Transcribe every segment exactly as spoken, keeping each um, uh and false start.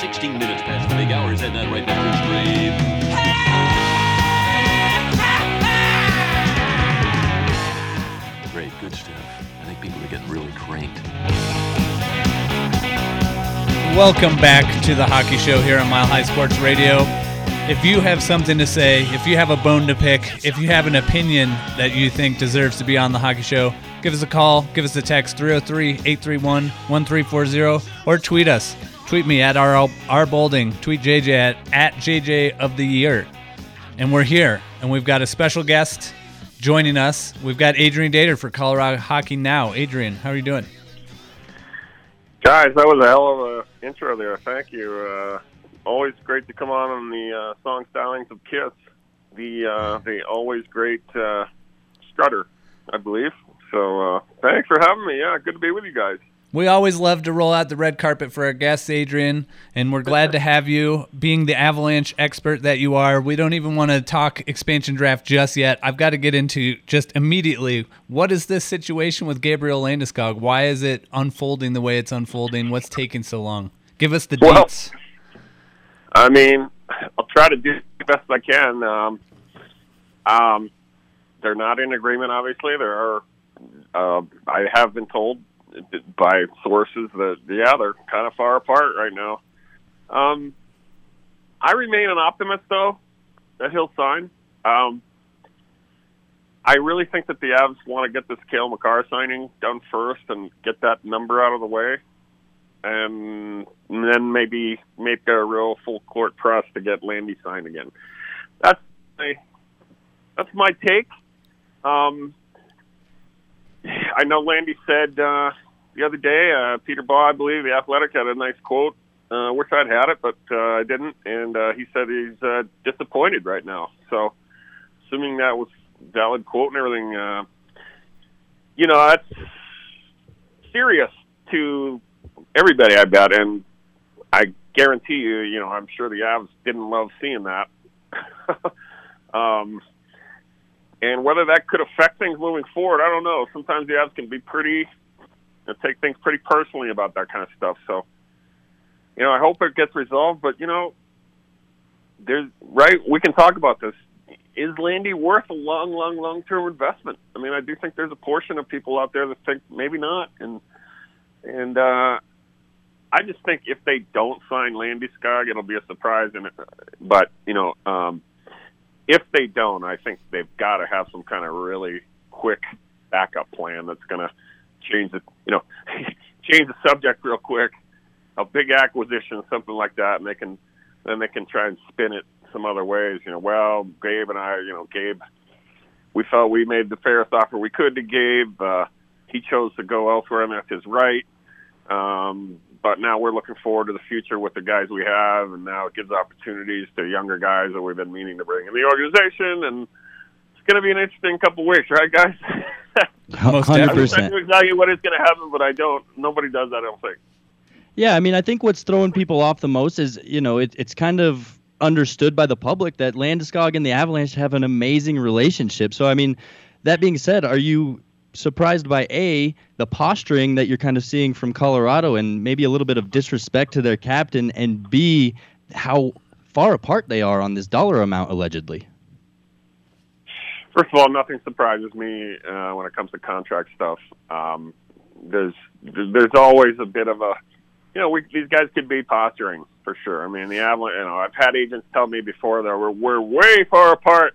sixteen minutes past the big hour. He's heading out right now to his grave. Great, good stuff. I think people are getting really cranked. Welcome back to the Hockey Show here on Mile High Sports Radio. If you have something to say, if you have a bone to pick, if you have an opinion that you think deserves to be on the Hockey Show, give us a call, give us a text, three oh three, eight three one, one three four zero, or tweet us. Tweet me at R R Bolding, tweet J J at, at J J of the Year. And we're here, and we've got a special guest joining us. We've got Adrian Dater for Colorado Hockey Now. Adrian, how are you doing? Guys, that was a hell of an intro there. Thank you. Uh, always great to come on on the uh, song stylings of KISS. The, uh, the always great uh, strutter, I believe. So uh, thanks for having me. Yeah, good to be with you guys. We always love to roll out the red carpet for our guests, Adrian, and we're glad to have you. Being the Avalanche expert that you are, we don't even want to talk expansion draft just yet. I've got to get into just immediately, what is this situation with Gabriel Landeskog? Why is it unfolding the way it's unfolding? What's taking so long? Give us the well, dates. I mean, I'll try to do the best I can. Um, um, they're not in agreement, obviously. There are. Uh, I have been told by sources that, yeah, they're kind of far apart right now. Um, I remain an optimist, though, that he'll sign. Um, I really think that the Avs want to get this Cale Makar signing done first and get that number out of the way, and then maybe make a real full-court press to get Landy signed again. That's my, that's my take. Um I know Landy said uh, the other day, uh, Peter Baugh, I believe, The Athletic, had a nice quote. I uh, wish I'd had it, but uh, I didn't. And uh, he said he's uh, disappointed right now. So assuming that was valid quote and everything, uh, you know, that's serious to everybody, I bet. And I guarantee you, you know, I'm sure the Avs didn't love seeing that. um And whether that could affect things moving forward, I don't know. Sometimes the Avs can be pretty, you know, take things pretty personally about that kind of stuff. So, you know, I hope it gets resolved. But, you know, there's right, we can talk about this. Is Landy worth a long, long, long-term investment? I mean, I do think there's a portion of people out there that think maybe not. And and uh, I just think if they don't sign Landeskog, it'll be a surprise. And but, you know, um, if they don't, I think they've got to have some kind of really quick backup plan that's going to change the, you know, change the subject real quick. A big acquisition, something like that, and they can then they can try and spin it some other ways. You know, well, Gabe and I, you know, Gabe, we felt we made the fairest offer we could to Gabe. Uh, he chose to go elsewhere, and that's his right. Um, but now we're looking forward to the future with the guys we have, and now it gives opportunities to younger guys that we've been meaning to bring in the organization, and it's going to be an interesting couple of weeks, right, guys? Most one hundred percent. I'm just trying to exactly what is going to happen, but I don't. Nobody does that, I don't think. Yeah, I mean, I think what's throwing people off the most is, you know, it, it's kind of understood by the public that Landeskog and the Avalanche have an amazing relationship. So, I mean, that being said, are you surprised by, A, the posturing that you're kind of seeing from Colorado and maybe a little bit of disrespect to their captain, and B, how far apart they are on this dollar amount, allegedly? First of all, nothing surprises me uh, when it comes to contract stuff. Um, there's there's always a bit of a, you know, we, these guys could be posturing for sure. I mean, the Avalanche, you know, I've had agents tell me before that we're, we're way far apart.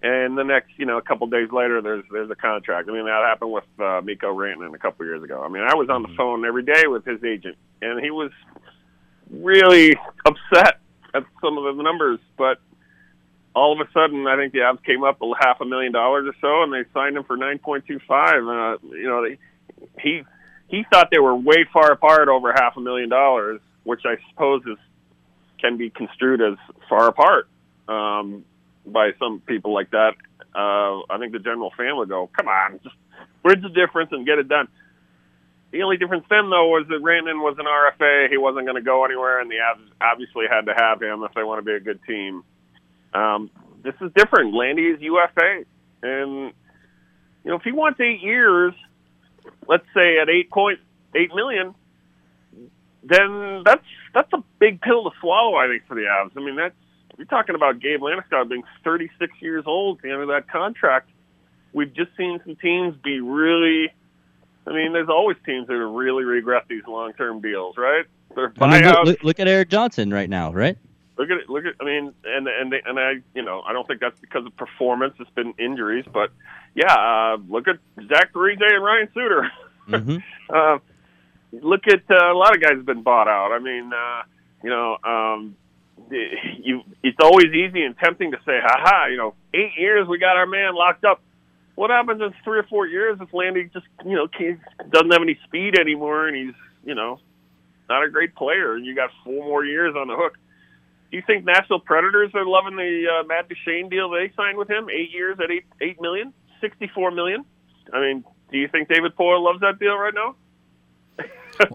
And the next, you know, a couple days later, there's there's a contract. I mean, that happened with uh, Mikko Rantanen a couple years ago. I mean, I was on the phone every day with his agent, and he was really upset at some of the numbers. But all of a sudden, I think the Avs came up a half a million dollars or so, and they signed him for nine point two five. Uh, you know, they, he he thought they were way far apart over half a million dollars, which I suppose is can be construed as far apart. Um by some people like that. Uh, I think the general fan would go, come on, just where's the difference and get it done. The only difference then, though, was that Rantanen was an R F A. He wasn't going to go anywhere, and the Avs obviously had to have him if they want to be a good team. Um, this is different. Landy is U F A. And, you know, if he wants eight years, let's say at eight point eight million, then that's that's a big pill to swallow, I think, for the Avs. I mean, that's you're talking about Gabe Landeskog being thirty-six years old at the end of that contract. We've just seen some teams be really. I mean, there's always teams that really regret these long-term deals, right? Their buyouts. I mean, look, look, look at Eric Johnson right now, right? Look at it. Look at. I mean, and and they, and I, you know, I don't think that's because of performance. It's been injuries, but yeah, uh, look at Zach Parise and Ryan Suter. Mm-hmm. uh, look at uh, a lot of guys have been bought out. I mean, uh, you know, um, you. It's always easy and tempting to say, "Ha ha," you know, eight years we got our man locked up. What happens in three or four years if Landy just, you know, doesn't have any speed anymore and he's, you know, not a great player and you got four more years on the hook? Do you think Nashville Predators are loving the uh, Matt Duchene deal they signed with him? Eight years at eight eight million, sixty-four million. I mean, do you think David Poile loves that deal right now?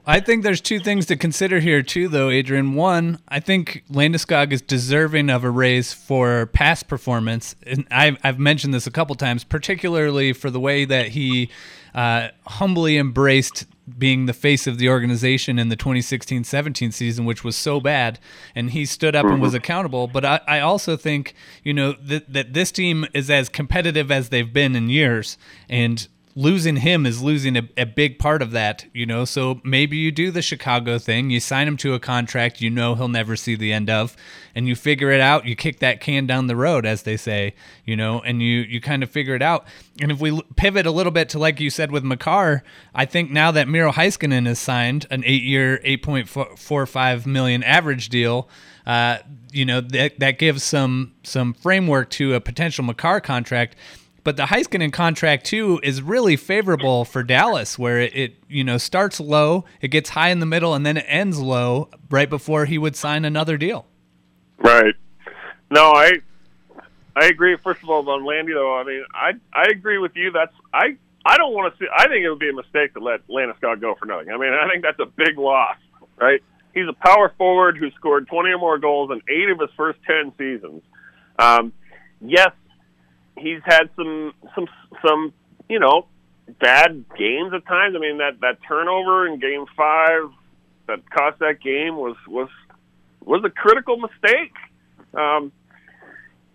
I think there's two things to consider here too, though, Adrian. One, I think Landeskog is deserving of a raise for past performance, and I've, I've mentioned this a couple times, particularly for the way that he uh, humbly embraced being the face of the organization in the twenty sixteen seventeen season, which was so bad, and he stood up and was accountable. But I, I also think, you know, that, that this team is as competitive as they've been in years, and losing him is losing a, a big part of that, you know. So maybe you do the Chicago thing, you sign him to a contract you know he'll never see the end of, and you figure it out, you kick that can down the road, as they say, you know, and you, you kind of figure it out. And if we pivot a little bit to, like you said, with Makar, I think now that Miro Heiskanen has signed an eight-year, eight point four five million dollars average deal, uh, you know, that that gives some some framework to a potential Makar contract. But the Heiskanen contract, too, is really favorable for Dallas, where it, it, you know, starts low, it gets high in the middle, and then it ends low right before he would sign another deal. Right. No, I I agree, first of all, on Landy, though. I mean, I I agree with you. That's I, I don't want to see – I think it would be a mistake to let Landeskog go for nothing. I mean, I think that's a big loss, right? He's a power forward who scored twenty or more goals in eight of his first ten seasons. Um, yes. He's had some, some, some, you know, bad games at times. I mean, that, that turnover in Game Five that cost that game was was was a critical mistake. Um,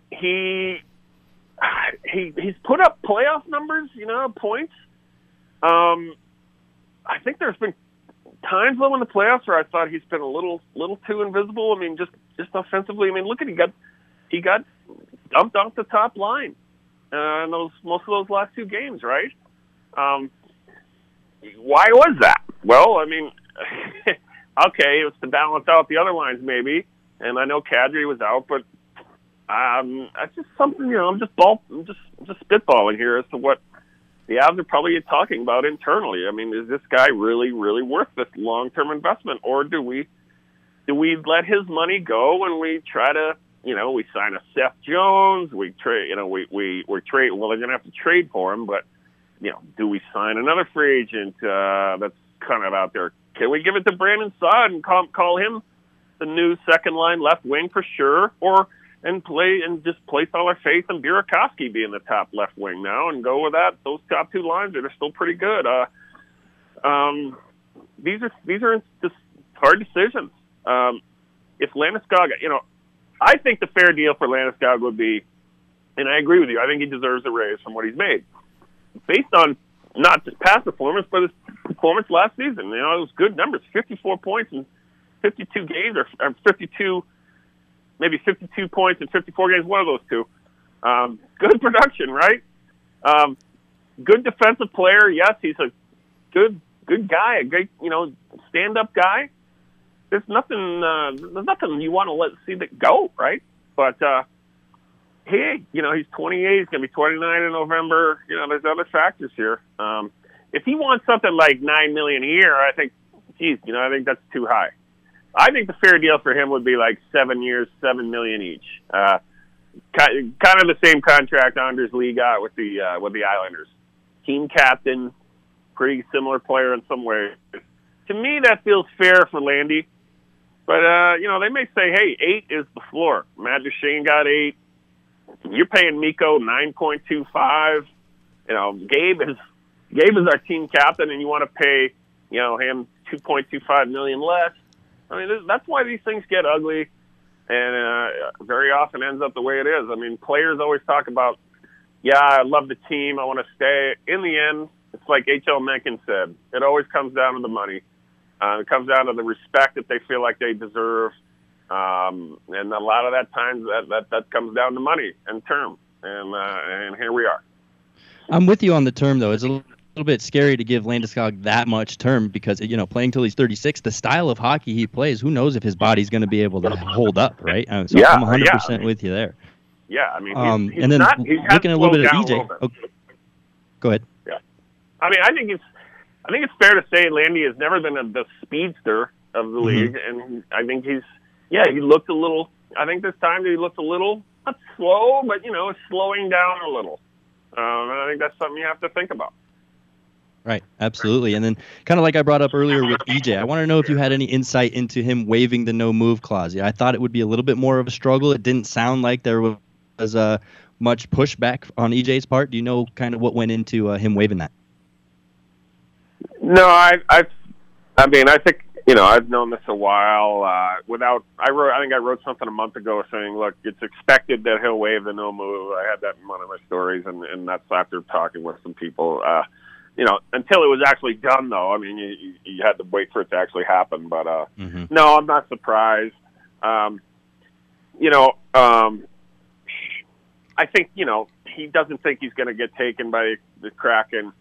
he he he's put up playoff numbers, you know, points. Um, I think there's been times though in the playoffs where I thought he's been a little little too invisible. I mean, just just offensively. I mean, look at he got he got dumped off the top line. Uh, in those most of those last two games, right? Um, why was that? Well, I mean, okay, it was to balance out the other lines maybe, and I know Kadri was out, but um, that's just something, you know, I'm just ball, I'm just I'm just spitballing here as to what the Avs are probably talking about internally. I mean, is this guy really, really worth this long-term investment, or do we do we let his money go when we try to? You know, we sign a Seth Jones. We trade. You know, we we we trade. Well, they're going to have to trade for him, but you know, do we sign another free agent uh, that's kind of out there? Can we give it to Brandon Saad and call, call him the new second line left wing for sure, or and play and just place all our faith in Burakovsky being the top left wing now and go with that? Those top two lines that are still pretty good. Uh, um, these are these are just hard decisions. Um, if Landeskog, you know. I think the fair deal for Landeskog would be, and I agree with you, I think he deserves a raise from what he's made, based on not just past performance, but his performance last season. You know, it was good numbers, fifty-four points in fifty-two games, or, or fifty-two, maybe fifty-two points in fifty-four games, one of those two. Um, good production, right? Um, good defensive player, yes, he's a good good guy, a great, you know, stand-up guy. There's nothing. Uh, there's nothing you want to let see that go, right? But uh, hey, you know he's twenty-eight. He's gonna be twenty-nine in November. You know, there's other factors here. Um, if he wants something like nine million a year, I think, geez, you know, I think that's too high. I think the fair deal for him would be like seven years, seven million each. Uh, kind of the same contract Anders Lee got with the uh, with the Islanders. Team captain, pretty similar player in some ways. To me, that feels fair for Landy. But, uh, you know, they may say, hey, eight is the floor. Matt Duchene got eight. You're paying Mikko nine point two five. You know, Gabe is Gabe is our team captain, and you want to pay, you know, him two point two five million less. I mean, that's why these things get ugly, and uh, very often ends up the way it is. I mean, players always talk about, yeah, I love the team, I want to stay. In the end, it's like H L Mencken said, it always comes down to the money. Uh, it comes down to the respect that they feel like they deserve. Um, and a lot of that times that, that, that comes down to money and term. And, uh, and here we are. I'm with you on the term, though. It's a little bit scary to give Landeskog that much term because, you know, playing till he's thirty-six, the style of hockey he plays, who knows if his body's going to be able to hold up, right? Uh, so yeah, I'm one hundred percent yeah, I mean, with you there. Yeah, I mean, he's, um, he's and then not, he's looking a little bit at E J. Bit. Okay. Go ahead. Yeah, I mean, I think it's I think it's fair to say Landy has never been a, the speedster of the mm-hmm. league, and I think he's yeah he looked a little. I think this time he looked a little not slow, but you know, slowing down a little. Um, and I think that's something you have to think about. Right, absolutely. And then kind of like I brought up earlier with E J, I want to know if you had any insight into him waiving the no-move clause. Yeah, I thought it would be a little bit more of a struggle. It didn't sound like there was as uh, much pushback on E J's part. Do you know kind of what went into uh, him waiving that? No, I, I, I mean, I think you know I've known this a while. Uh, without, I wrote, I think I wrote something a month ago saying, look, it's expected that he'll waive the no move. I had that in one of my stories, and, and that's after talking with some people. Uh, you know, until it was actually done, though. I mean, you, you had to wait for it to actually happen. But uh, mm-hmm. no, I'm not surprised. Um, you know. Um, I think, you know, he doesn't think he's going to get taken by the Kraken.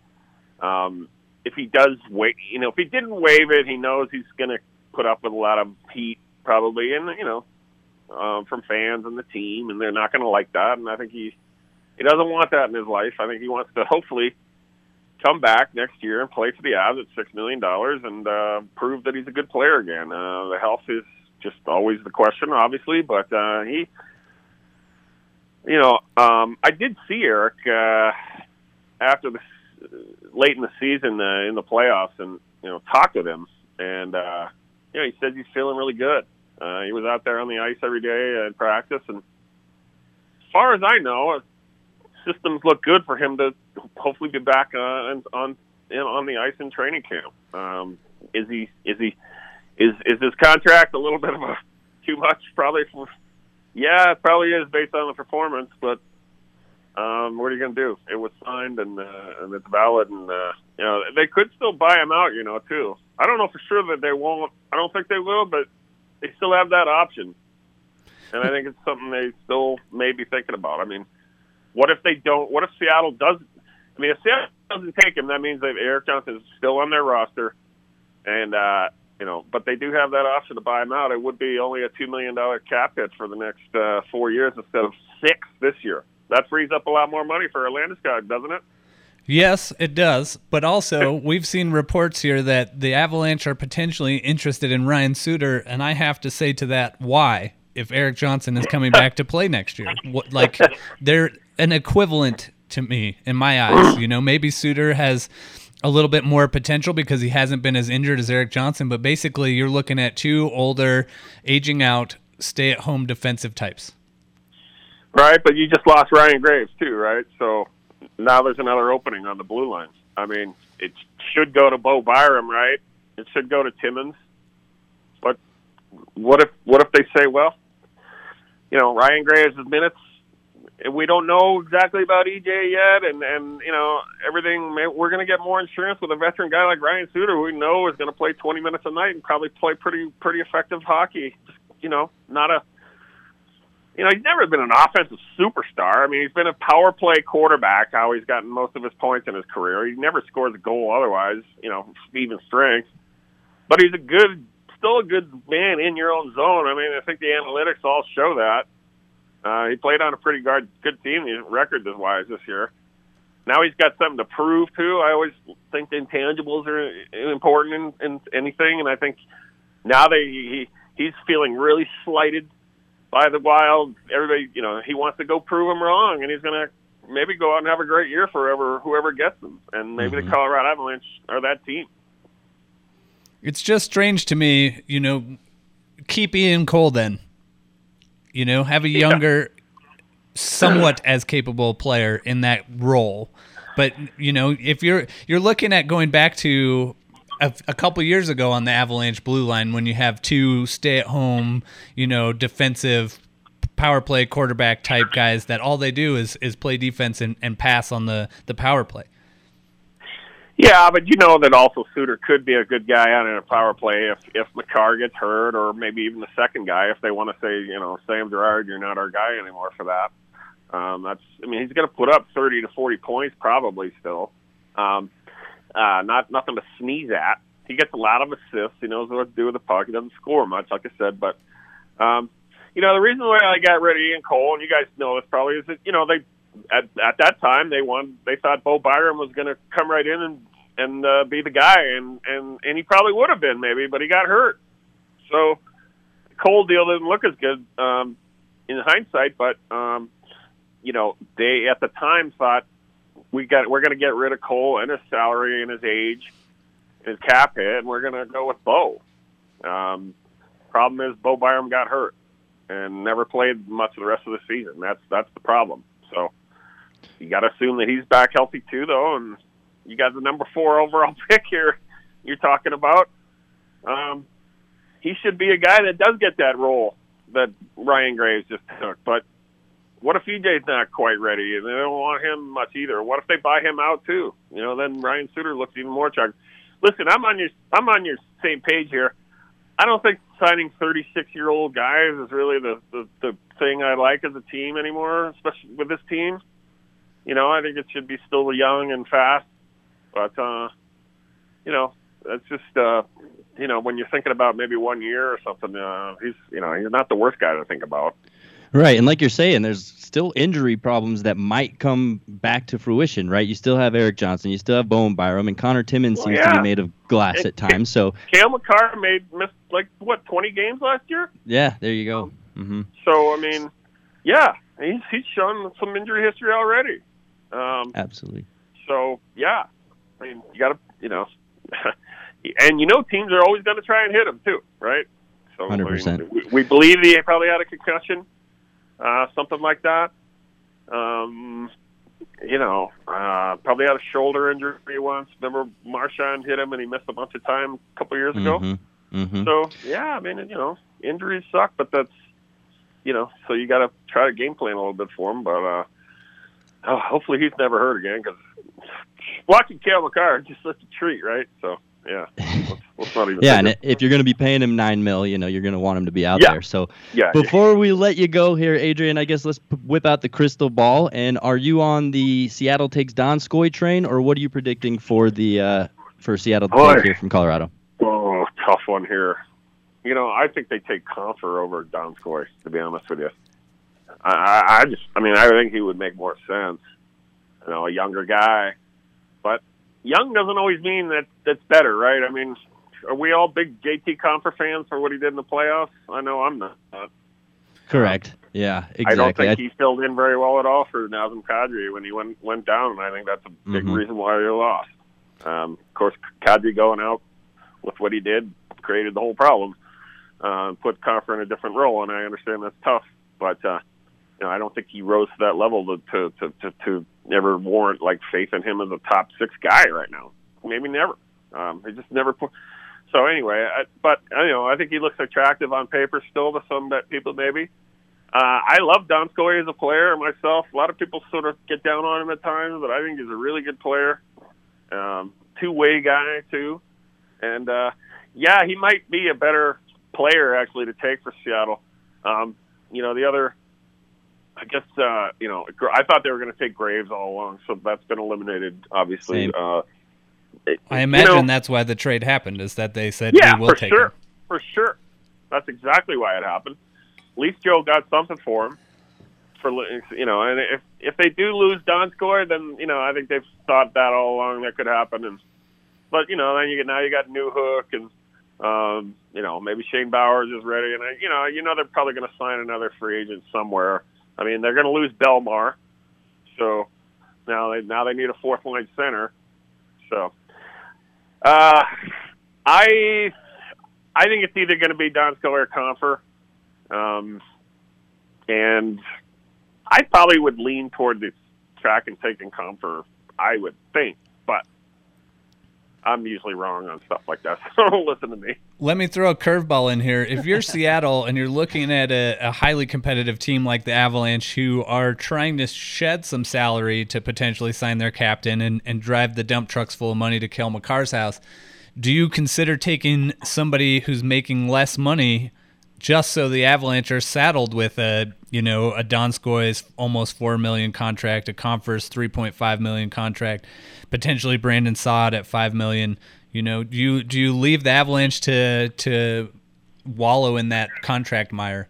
Um, if he does wait, you know, if he didn't waive it, he knows he's going to put up with a lot of heat probably, and, you know, um, from fans and the team, and they're not going to like that. And I think he, he doesn't want that in his life. I think he wants to hopefully come back next year and play for the Avs at six million dollars and uh, prove that he's a good player again. Uh, the health is just always the question, obviously, but uh, he... You know, um, I did see Eric uh, after the late in the season uh, in the playoffs, and you know, talked with him, and uh, you know, he said he's feeling really good. Uh, he was out there on the ice every day in practice, and as far as I know, systems look good for him to hopefully be back uh, on on on the ice in training camp. Um, is he is he is is his contract a little bit of a too much probably for? Yeah, it probably is based on the performance, but um, what are you going to do? It was signed, and, uh, and it's valid, and uh, you know, they could still buy him out, you know, too. I don't know for sure that they won't. I don't think they will, but they still have that option, and I think it's something they still may be thinking about. I mean, what if they don't? What if Seattle doesn't? I mean, if Seattle doesn't take him, that means that Eric Johnson is still on their roster, and uh, – you know, but they do have that option to buy him out. It would be only a two million dollars cap hit for the next uh, four years instead of six this year. That frees up a lot more money for Landeskog, doesn't it? Yes, it does. But also, we've seen reports here that the Avalanche are potentially interested in Ryan Suter, and I have to say to that, why? If Eric Johnson is coming back to play next year, what, like they're an equivalent to me in my eyes. You know, maybe Suter has a little bit more potential because he hasn't been as injured as Eric Johnson, but basically you're looking at two older, aging out, stay-at-home defensive types. Right, but you just lost Ryan Graves too, right? So now there's another opening on the blue line. I mean, it should go to Bo Byram, right? It should go to Timmons. But what if what if they say, well, you know, Ryan Graves' minutes, we don't know exactly about E J yet, and, and you know, everything. We're going to get more insurance with a veteran guy like Ryan Suter, who we know is going to play twenty minutes a night and probably play pretty pretty effective hockey. Just, you know, not a, you know, he's never been an offensive superstar. I mean, he's been a power play quarterback, how he's gotten most of his points in his career. He never scores a goal otherwise, you know, even strength. But he's a good, still a good man in your own zone. I mean, I think the analytics all show that. Uh, he played on a pretty guard, good team, record-wise this year. Now he's got something to prove, too. I always think the intangibles are important in, in anything, and I think now they, he he's feeling really slighted by the Wild. Everybody, you know, he wants to go prove them wrong, and he's going to maybe go out and have a great year forever, whoever gets them. And maybe mm-hmm. the Colorado Avalanche are that team. It's just strange to me, you know, keep Ian Cole then. You know, have a younger, somewhat as capable player in that role. But, you know, if you're you're looking at going back to a, a couple years ago on the Avalanche blue line when you have two stay-at-home, you know, defensive power play quarterback type guys that all they do is, is play defense and, and pass on the, the power play. Yeah, but you know that also Suter could be a good guy on a power play if, if Makar gets hurt, or maybe even the second guy if they want to say, you know, Sam Girard, you're not our guy anymore for that. Um, that's, I mean, he's going to put up thirty to forty points probably still. Um, uh, not nothing to sneeze at. He gets a lot of assists. He knows what to do with the puck. He doesn't score much, like I said. But, um, you know, the reason why I got rid of Ian Cole, and you guys know this probably, is that, you know, they – At, at that time, they won. They thought Bo Byram was going to come right in and and uh, be the guy, and, and, and he probably would have been maybe, but he got hurt. So the Cole deal didn't look as good um, in hindsight, but um, you know they at the time thought we got we're going to get rid of Cole and his salary and his age and his cap hit, and we're going to go with Bo. Um, problem is Bo Byram got hurt and never played much of the rest of the season. That's that's the problem. So. You got to assume that he's back healthy too, though, and you got the number four overall pick here you're talking about. Um, he should be a guy that does get that role that Ryan Graves just took, but what if E J's not quite ready and they don't want him much either? What if they buy him out too? You know, then Ryan Suter looks even more charged. Listen, I'm on your I'm on your same page here. I don't think signing thirty-six-year-old guys is really the, the, the thing I like as a team anymore, especially with this team. You know, I think it should be still young and fast, but, uh, you know, that's just, uh, you know, when you're thinking about maybe one year or something, uh, he's, you know, you're not the worst guy to think about. Right, and like you're saying, there's still injury problems that might come back to fruition, right? You still have Eric Johnson, you still have Bo Byram, and Connor Timmons well, seems yeah. to be made of glass it, at times. So Cale Makar made, missed, like, what, twenty games last year? Yeah, there you go. Mm-hmm. So, I mean, yeah, he's, he's shown some injury history already. Um, Absolutely. So, yeah, I mean, you got to, you know, and you know teams are always going to try and hit him too, right? So one hundred percent. I mean, we, we believe he probably had a concussion, uh, something like that. Um, you know, uh, probably had a shoulder injury once. Remember Marchand hit him and he missed a bunch of time a couple years ago? Mm-hmm. Mm-hmm. So, yeah, I mean, you know, injuries suck, but that's, you know, so you got to try to game plan a little bit for him, but, uh, oh, hopefully he's never hurt again, because watching Cale Makar is just such a treat, right? So, yeah. Let's, let's not even yeah, and it. If you're going to be paying him nine mil, you know, you're going to want him to be out yeah. there. So yeah, before yeah. we let you go here, Adrian, I guess let's p- whip out the crystal ball. And are you on the Seattle takes Donskoi train, or what are you predicting for the uh, for Seattle oh, take here from Colorado? Oh, tough one here. You know, I think they take Compher over Donskoi, to be honest with you. I, I just, I mean, I think he would make more sense, you know, a younger guy. But young doesn't always mean that that's better, right? I mean, are we all big J T. Compher fans for what he did in the playoffs? I know I'm not. Correct. Um, yeah, exactly. I don't think I... he filled in very well at all for Nazem Kadri when he went went down, and I think that's a big mm-hmm. reason why they lost. Um, of course, Kadri going out with what he did created the whole problem, uh, put Compher in a different role, and I understand that's tough, but. Uh, You know, I don't think he rose to that level to to, to, to to ever warrant like faith in him as a top six guy right now. Maybe never. Um, he just never. Po- so anyway, I, but you know, I think he looks attractive on paper still to some people. Maybe uh, I love Donskoi as a player myself. A lot of people sort of get down on him at times, but I think he's a really good player, um, two way guy too. And uh, yeah, he might be a better player actually to take for Seattle. Um, you know, the other. I guess, uh, you know, I thought they were going to take Graves all along, so that's been eliminated, obviously. Uh, it, I imagine you know, that's why the trade happened, is that they said, yeah, we will take sure, him. for sure. That's exactly why it happened. At least Joe got something for him. For you know, and if if they do lose Donskoi, then, you know, I think they've thought that all along that could happen. And But, you know, then you get, now you got New Hook, and, um, you know, maybe Shane Bowers is ready. And, you know, you know they're probably going to sign another free agent somewhere. I mean, they're going to lose Belmar, so now they now they need a fourth line center. So, uh, I I think it's either going to be Donskoi or Compher, um, and I probably would lean toward the track and taking Compher. I would think, but I'm usually wrong on stuff like that, so don't listen to me. Let me throw a curveball in here. If you're Seattle and you're looking at a, a highly competitive team like the Avalanche who are trying to shed some salary to potentially sign their captain and, and drive the dump trucks full of money to Cale Makar's house, do you consider taking somebody who's making less money just so the Avalanche are saddled with a, you know, a Donskoi's almost four million dollars contract, a Compher's three point five million dollars contract, potentially Brandon Saad at five million dollars. You know, do you, do you leave the Avalanche to to wallow in that contract mire?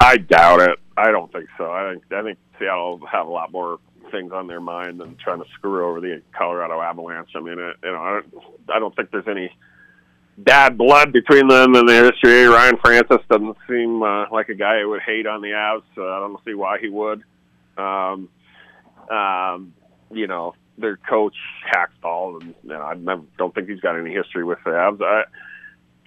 I doubt it. I don't think so. I think, I think Seattle have a lot more things on their mind than trying to screw over the Colorado Avalanche. I mean, it, you know, I don't, I don't think there's any bad blood between them and their history. Ryan Francis doesn't seem uh, like a guy who would hate on the Avs. So I don't see why he would. Um, um, you know, their coach Hackstall, and you know, I never, don't think he's got any history with the Avs. I,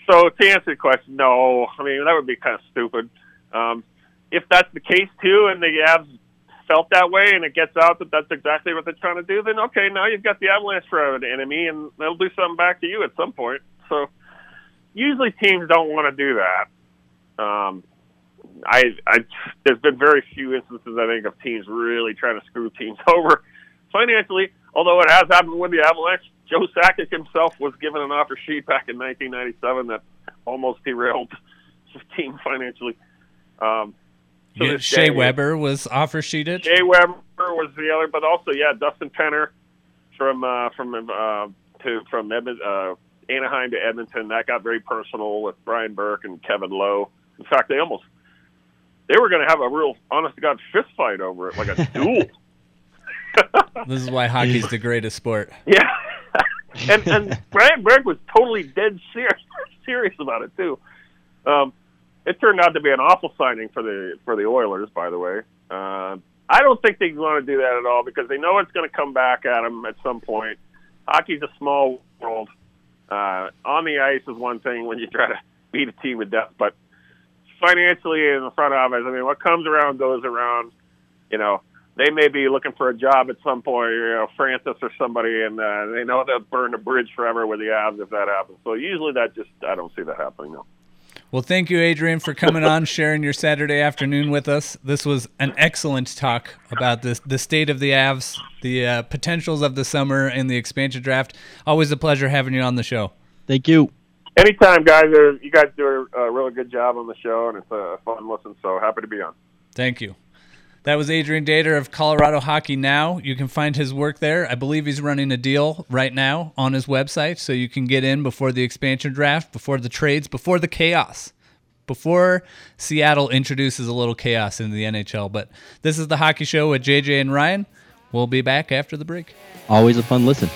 so to answer the question, no. I mean, that would be kind of stupid. Um, if that's the case too, and the Avs felt that way, and it gets out that that's exactly what they're trying to do, then okay, now you've got the Avalanche for an enemy, and they'll do something back to you at some point. So usually teams don't want to do that. Um, I, I, there's been very few instances, I think, of teams really trying to screw teams over financially, although it has happened with the Avalanche. Joe Sakic himself was given an offer sheet back in nineteen ninety-seven that almost derailed his team financially. Um, so yeah, Shea Weber was offer sheeted? Shea Weber was the other, but also, yeah, Dustin Penner from uh, from uh, to from uh Anaheim to Edmonton, that got very personal with Brian Burke and Kevin Lowe. In fact, they almost they were going to have a real honest-to-God fist fight over it, like a duel. This is why hockey's the greatest sport. Yeah, and and Brian Burke was totally dead serious, serious about it too. Um, it turned out to be an awful signing for the for the Oilers, by the way. Uh, I don't think they want to do that at all because they know it's going to come back at them at some point. Hockey's a small world. Uh, on the ice is one thing when you try to beat a team with depth, but financially in the front office, I mean, what comes around goes around. You know, they may be looking for a job at some point, you know, Francis or somebody, and uh, they know they'll burn the bridge forever with the Avs if that happens. So usually that just, I don't see that happening, no. Well, thank you, Adrian, for coming on, sharing your Saturday afternoon with us. This was an excellent talk about this, the state of the Avs, the uh, potentials of the summer, and the expansion draft. Always a pleasure having you on the show. Thank you. Anytime, guys. You guys do a really good job on the show, and it's a fun listen, so happy to be on. Thank you. That was Adrian Dater of Colorado Hockey Now. You can find his work there. I believe he's running a deal right now on his website, so you can get in before the expansion draft, before the trades, before the chaos, before Seattle introduces a little chaos into the N H L. But this is The Hockey Show with J J and Ryan. We'll be back after the break. Always a fun listen.